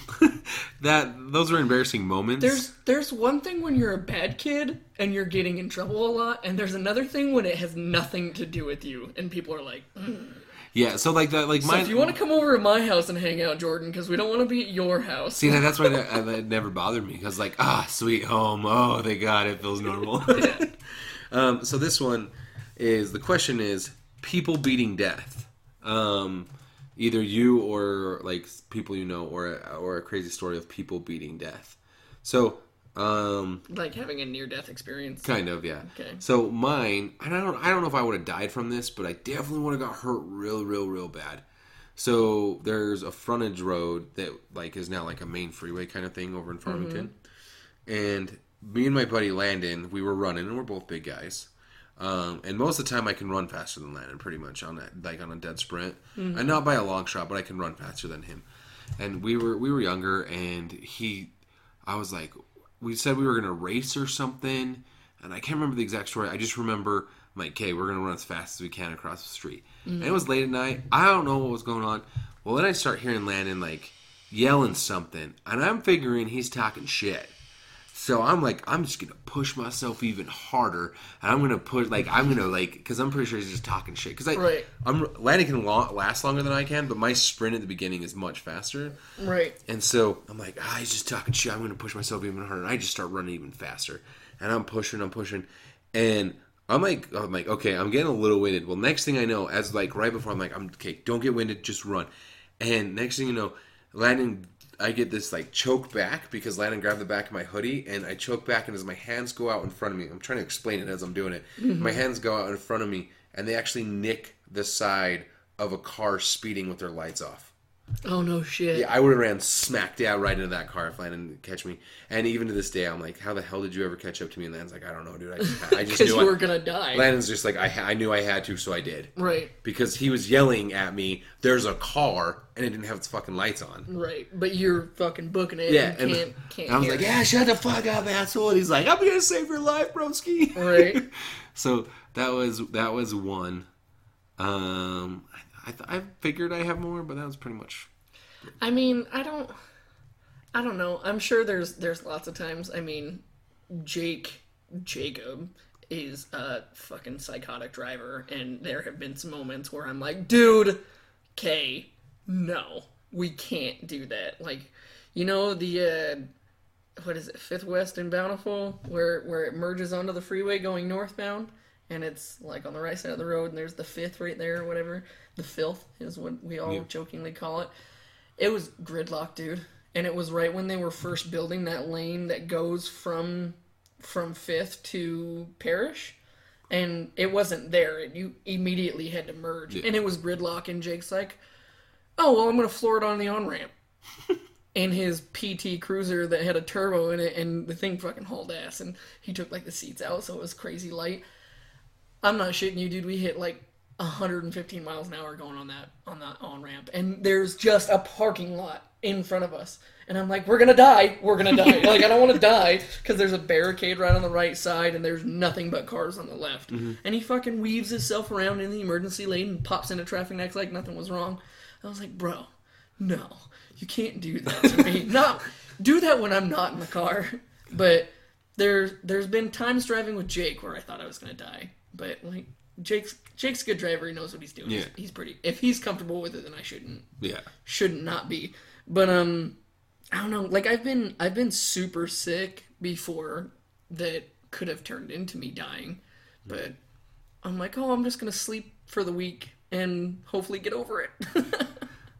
Those are embarrassing moments. There's one thing when you're a bad kid, and you're getting in trouble a lot, and there's another thing when it has nothing to do with you, and people are like, Yeah, so like that, like my. So if you want to come over to my house and hang out, Jordan, because we don't want to be at your house. See, that's why that never bothered me. Because like, sweet home. Oh, thank God, it feels normal. So this one is the question is people beating death, either you or like people you know, or a crazy story of people beating death. So. Like having a near-death experience. Kind of, yeah. Okay. So mine, and I don't know if I would have died from this, but I definitely would have got hurt real bad. So there's a frontage road that like is now like a main freeway kind of thing over in Farmington. And me and my buddy Landon, we were running, and we're both big guys. And most of the time I can run faster than Landon pretty much on a dead sprint. And not by a long shot, but I can run faster than him. And we were younger, and I was like, we said we were going to race or something, and I can't remember the exact story. I just remember, I'm like, okay, we're going to run as fast as we can across the street. And it was late at night. I don't know what was going on. Well, then I start hearing Landon, like, yelling something, and I'm figuring he's talking shit. So I'm like, I'm just going to push myself even harder. And I'm going to put, like, I'm going to, like, because I'm pretty sure he's just talking shit. Because, like, right. Landon can last longer than I can, but my sprint at the beginning is much faster. Right. And so I'm like, he's just talking shit. I'm going to push myself even harder. And I just start running even faster. And I'm pushing. And I'm like, okay, I'm getting a little winded. Well, next thing I know, as, like, right before, I'm like, okay, don't get winded, just run. And next thing you know, Landon... I get this, like, choke back because Landon grabbed the back of my hoodie, and I choke back, and as my hands go out in front of me, I'm trying to explain it as I'm doing it, mm-hmm. My hands go out in front of me, and they actually nick the side of a car speeding with their lights off. Oh, no shit. Yeah, I would have ran smack down right into that car if Landon didn't catch me. And even to this day, I'm like, how the hell did you ever catch up to me? And Landon's like, I don't know, dude. I just knew. Because you were going to die. Landon's just like, I knew I had to, so I did. Right. Because he was yelling at me, there's a car, and it didn't have its fucking lights on. Right. But you're fucking booking it. Yeah. And can't I was like, yeah, shut the fuck up, asshole. And he's like, I'm here to save your life, broski. Right. So that was one. I figured I have more, but that was pretty much... I mean, I don't know. I'm sure there's lots of times. I mean, Jacob is a fucking psychotic driver, and there have been some moments where I'm like, dude, okay, no, we can't do that. Like, you know, the... what is it? Fifth West in Bountiful? Where it merges onto the freeway going northbound? And it's, like, on the right side of the road, and there's the fifth right there or whatever. The filth is what we all jokingly call it. It was gridlock, dude. And it was right when they were first building that lane that goes from Fifth to Parrish. And it wasn't there. You immediately had to merge. Yeah. And it was gridlock, and Jake's like, oh, well, I'm going to floor it on the on-ramp. And his PT Cruiser that had a turbo in it, and the thing fucking hauled ass. And he took, like, the seats out, so it was crazy light. I'm not shitting you, dude. We hit like 115 miles an hour going on that on-ramp. And there's just a parking lot in front of us. And I'm like, we're going to die. Like, I don't want to die because there's a barricade right on the right side and there's nothing but cars on the left. Mm-hmm. And he fucking weaves himself around in the emergency lane and pops into traffic and acts like nothing was wrong. I was like, bro, no, you can't do that to me. No, do that when I'm not in the car. But there's been times driving with Jake where I thought I was going to die. But, like, Jake's a good driver. He knows what he's doing. Yeah. He's pretty... If he's comfortable with it, then I shouldn't. Yeah. Shouldn't not be. But, I don't know. Like, I've been super sick before that could have turned into me dying. But I'm like, I'm just going to sleep for the week and hopefully get over it.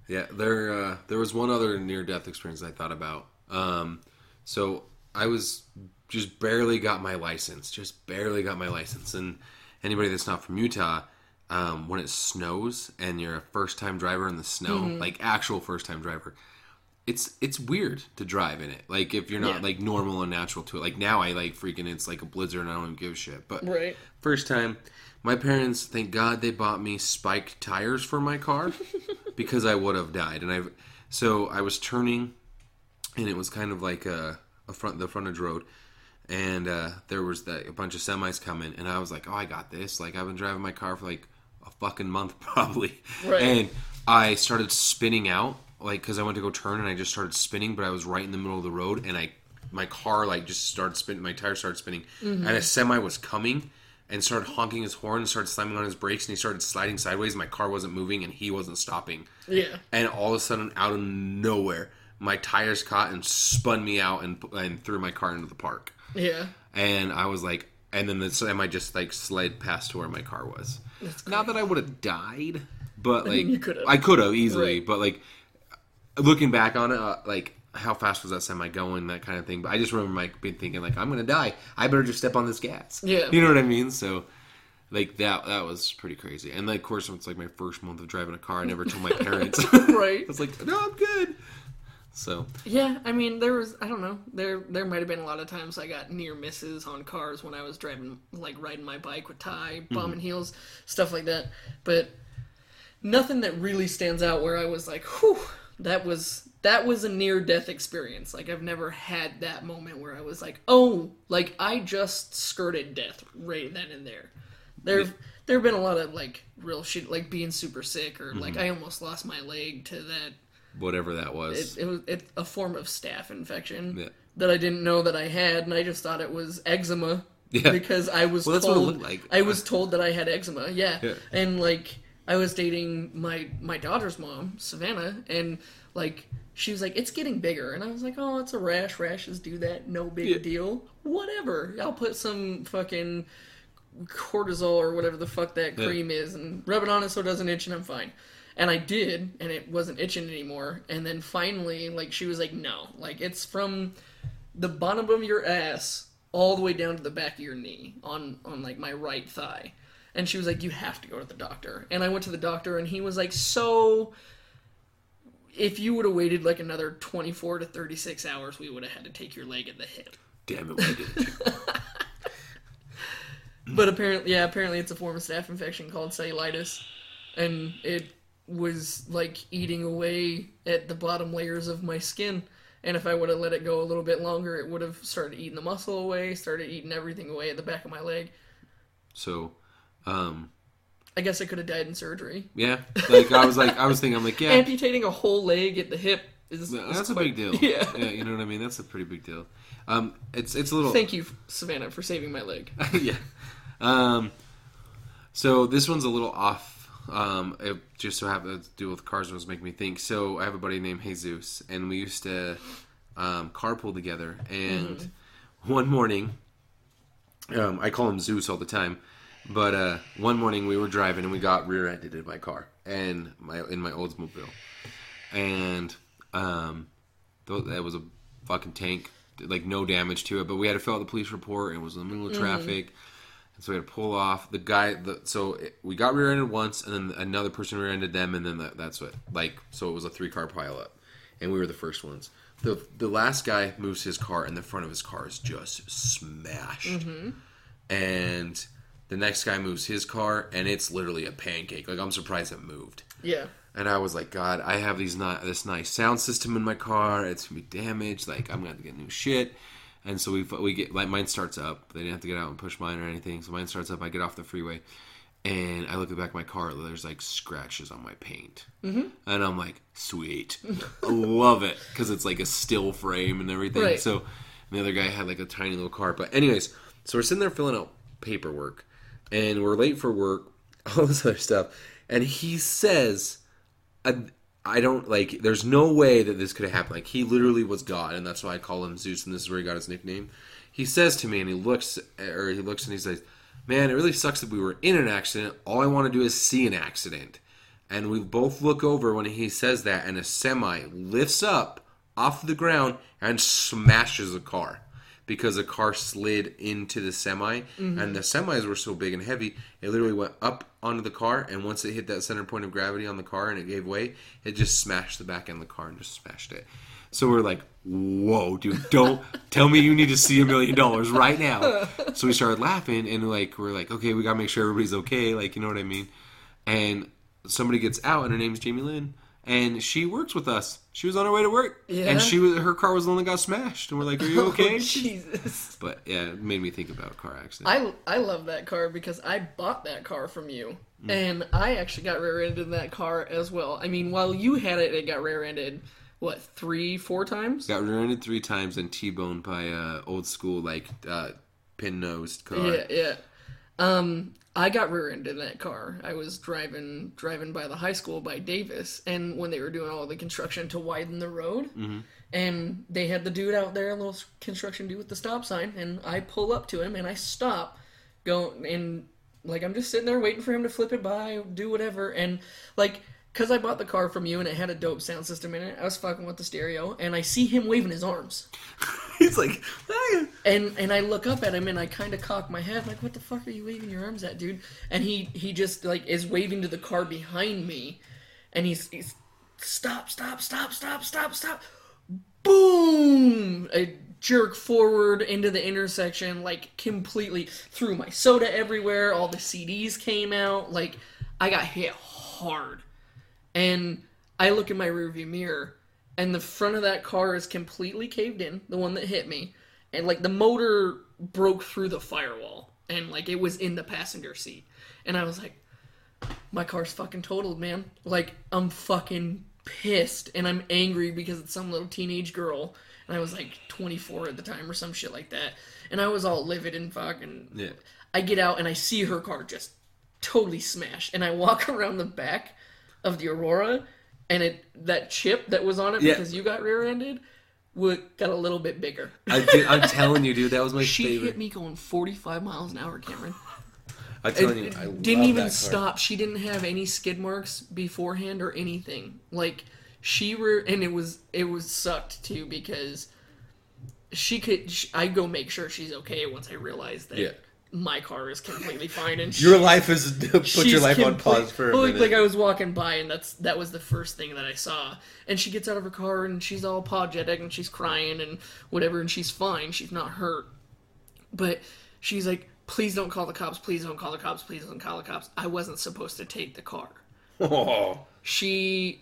Yeah. There was one other near-death experience I thought about. So I was... just barely got my license. And anybody that's not from Utah, when it snows and you're a first-time driver in the snow, mm-hmm. like actual first-time driver, it's weird to drive in it. Like, if you're not like normal and natural to it. Like, now I like freaking, it's like a blizzard and I don't even give a shit. But first time, my parents, thank God they bought me spiked tires for my car because I would have died. And so I was turning and it was kind of like the frontage road. And there was a bunch of semis coming, and I was like, I got this. Like, I've been driving my car for, like, a fucking month probably. Right. And I started spinning out, like, because I went to go turn, and I just started spinning, but I was right in the middle of the road, and my car, like, just started spinning. My tire started spinning, mm-hmm. and a semi was coming and started honking his horn and started slamming on his brakes, and he started sliding sideways. My car wasn't moving, and he wasn't stopping. Yeah. And all of a sudden, out of nowhere, my tires caught and spun me out and threw my car into the park. Yeah. And I was like, and then the semi just, like, slid past to where my car was. Not that I would have died, but, like, I could have easily. Right. But, like, looking back on it, like, how fast was that semi going, that kind of thing. But I just remember, like, being thinking, like, I'm going to die. I better just step on this gas. Yeah. You know what I mean? So, like, that was pretty crazy. And, like, of course, it's, like, my first month of driving a car. I never told my parents. Right. I was like, no, I'm good. So yeah, I mean, there was, I don't know, there might have been a lot of times I got near misses on cars when I was driving, like, riding my bike with Ty, bombing mm-hmm. heels, stuff like that. But nothing that really stands out where I was like, whew, that was a near-death experience. Like, I've never had that moment where I was like, oh, like, I just skirted death right then and there. There have been a lot of, like, real shit, like being super sick or mm-hmm. like I almost lost my leg to that. Whatever that was. It was a form of staph infection. Yeah. that I didn't know that I had, and I just thought it was eczema. Yeah. Because I was told, that's what it looked like. I was told that I had eczema. Yeah. And like I was dating my daughter's mom, Savannah, and like she was like, "It's getting bigger," and I was like, "Oh, it's a rash. Rashes do that. No big deal. Whatever. I'll put some fucking cortisol or whatever the fuck that cream is and rub it on it so it doesn't itch, and I'm fine." And I did, and it wasn't itching anymore. And then finally, like, she was like, "No, like it's from the bottom of your ass all the way down to the back of your knee on like my right thigh." And she was like, "You have to go to the doctor." And I went to the doctor, and he was like, "So if you would have waited like another 24 to 36 hours, we would have had to take your leg at the hip." Damn it, we did. But apparently it's a form of staph infection called cellulitis, and it was like eating away at the bottom layers of my skin. And if I would have let it go a little bit longer, it would have started eating the muscle away, started eating everything away at the back of my leg. So, I guess I could have died in surgery. Yeah. I was thinking, yeah. Amputating a whole leg at the hip is that's quite a big deal. Yeah. You know what I mean? That's a pretty big deal. It's a little... Thank you, Savannah, for saving my leg. Yeah. So this one's a little off. It just so happened to do with cars was making me think. So I have a buddy named Jesus, and we used to carpool together. And one morning, I call him Zeus all the time, but one morning we were driving and we got rear-ended in my car and in my Oldsmobile, and that was a fucking tank, like no damage to it. But we had to fill out the police report. It was in the middle of traffic. So we had to pull off. We got rear-ended once, and then another person rear-ended them, and then that's what. Like, so it was a 3-car pileup, and we were the first ones. The last guy moves his car, and the front of his car is just smashed. Mm-hmm. And the next guy moves his car, and it's literally a pancake. Like, I'm surprised it moved. Yeah. And I was like, God, I have this nice sound system in my car. It's gonna be damaged. Like, I'm gonna have to get new shit. And so we get, like, mine starts up. They didn't have to get out and push mine or anything. So mine starts up. I get off the freeway, and I look at the back of my car. There's like scratches on my paint, and I'm like, sweet, I love it, because it's like a still frame and everything. Right. So the other guy had like a tiny little car. But anyways, so we're sitting there filling out paperwork, and we're late for work, all this other stuff, and he says, I don't, like, there's no way that this could have happened. Like, he literally was God, and that's why I call him Zeus, and this is where he got his nickname. He says to me, and he looks and he says, "Man, it really sucks that we were in an accident. All I want to do is see an accident." And we both look over when he says that, and a semi lifts up off the ground and smashes a car, because a car slid into the semi, and the semis were so big and heavy, it literally went up onto the car, and once it hit that center point of gravity on the car and it gave way, it just smashed the back end of the car and just smashed it. So we're like, "Whoa, dude, don't tell me you need to see $1 million right now." So we started laughing, and like we're like, "Okay, we got to make sure everybody's okay," like, you know what I mean? And somebody gets out, and her name's Jamie Lynn. And she works with us. She was on her way to work. Yeah. And her car was the one that got smashed. And we're like, "Are you okay?" Oh, Jesus. But yeah, it made me think about car accidents. I love that car because I bought that car from you. Mm. And I actually got rear-ended in that car as well. I mean, while you had it, it got rear-ended, what, 3-4 times? Got rear-ended 3 times and T-boned by an old school, like, pin-nosed car. Yeah. I got rear-ended in that car. I was driving by the high school by Davis, and when they were doing all the construction to widen the road, and they had the dude out there, a little construction dude with the stop sign, and I pull up to him, and I stop, go, and, like, I'm just sitting there waiting for him to flip it by, do whatever, and, like, because I bought the car from you, and it had a dope sound system in it, I was fucking with the stereo, and I see him waving his arms. He's like, "Ah." And I look up at him, and I kind of cock my head, like, "What the fuck are you waving your arms at, dude?" And he just, like, is waving to the car behind me, and he's stop. Boom! I jerk forward into the intersection, like, completely threw my soda everywhere, all the CDs came out, like, I got hit hard. And I look in my rearview mirror, and the front of that car is completely caved in, the one that hit me. And, like, the motor broke through the firewall, and, like, it was in the passenger seat. And I was like, my car's fucking totaled, man. Like, I'm fucking pissed, and I'm angry because it's some little teenage girl. and I was like 24 at the time or some shit like that, and I was all livid and fucking... Yeah. I get out and I see her car just totally smashed, and I walk around the back of the Aurora, and that chip that was on it because you got rear-ended... got a little bit bigger. I'm telling you, dude, that was my favorite. She hit me going 45 miles an hour, Cameron. I'm telling you, I love didn't even that car. Stop. She didn't have any skid marks beforehand or anything. Like and it was sucked too because she could. I go make sure she's okay once I realize that. Yeah. My car is completely fine, and your life is put your life on pause for a minute. Like I was walking by, and that was the first thing that I saw. And she gets out of her car, and she's all apologetic, and she's crying, and whatever, and she's fine. She's not hurt, but she's like, "Please don't call the cops. Please don't call the cops. Please don't call the cops." I wasn't supposed to take the car. Oh.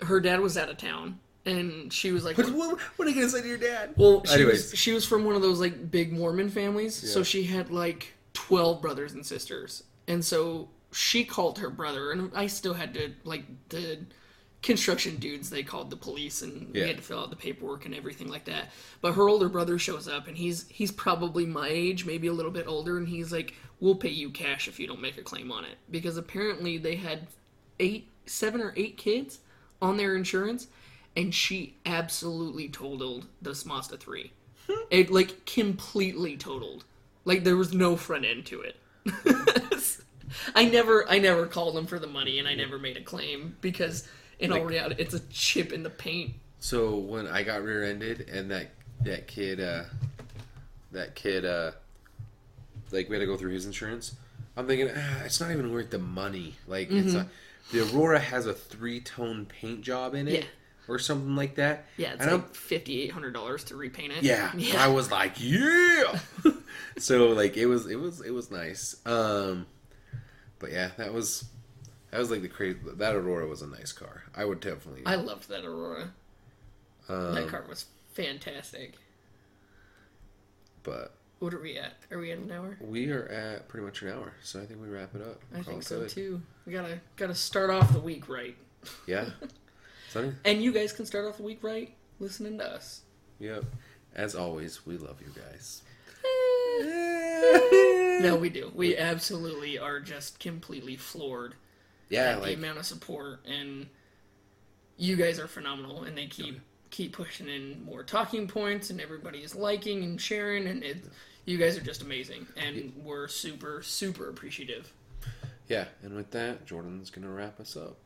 Her dad was out of town. And she was like... What are you going to say to your dad? Well, she was from one of those, like, big Mormon families. Yeah. So she had, like, 12 brothers and sisters. And so she called her brother. And I still had to, like, the construction dudes, they called the police. And we had to fill out the paperwork and everything like that. But her older brother shows up. And he's probably my age, maybe a little bit older. And he's like, we'll pay you cash if you don't make a claim on it. Because apparently they had 7 or 8 kids on their insurance. And she absolutely totaled this Mazda 3. It, like, completely totaled. Like, there was no front end to it. I never called them for the money, and I never made a claim. Because, in all reality, it's a chip in the paint. So, when I got rear-ended, and that kid, like, we had to go through his insurance, I'm thinking, it's not even worth the money. Like, mm-hmm. The Aurora has a 3-tone paint job in it. Yeah. Or something like that. Yeah, it's like $5,800 to repaint it. Yeah. I was like, yeah. So like it was nice. But yeah, that was like the crazy. That Aurora was a nice car. I would definitely. I loved that Aurora. That car was fantastic. But what are we at? Are we at an hour? We are at pretty much an hour, so I think we wrap it up. I think so too. We gotta start off the week right. Yeah. Sunny. And you guys can start off the week right listening to us. Yep. As always, we love you guys. No, we do. We absolutely are just completely floored. Yeah, at the amount of support, and you guys are phenomenal, and they keep pushing in more talking points, and everybody is liking and sharing, and you guys are just amazing, and we're super, super appreciative. Yeah, and with that, Jordan's going to wrap us up.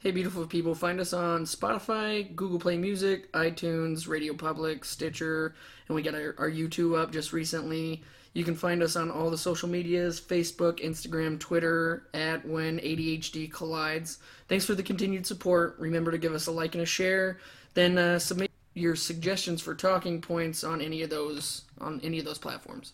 Hey, beautiful people, find us on Spotify, Google Play Music, iTunes, Radio Public, Stitcher, and we got our YouTube up just recently. You can find us on all the social medias, Facebook, Instagram, Twitter, at When ADHD Collides. Thanks for the continued support. Remember to give us a like and a share. Then submit your suggestions for talking points on any of those platforms.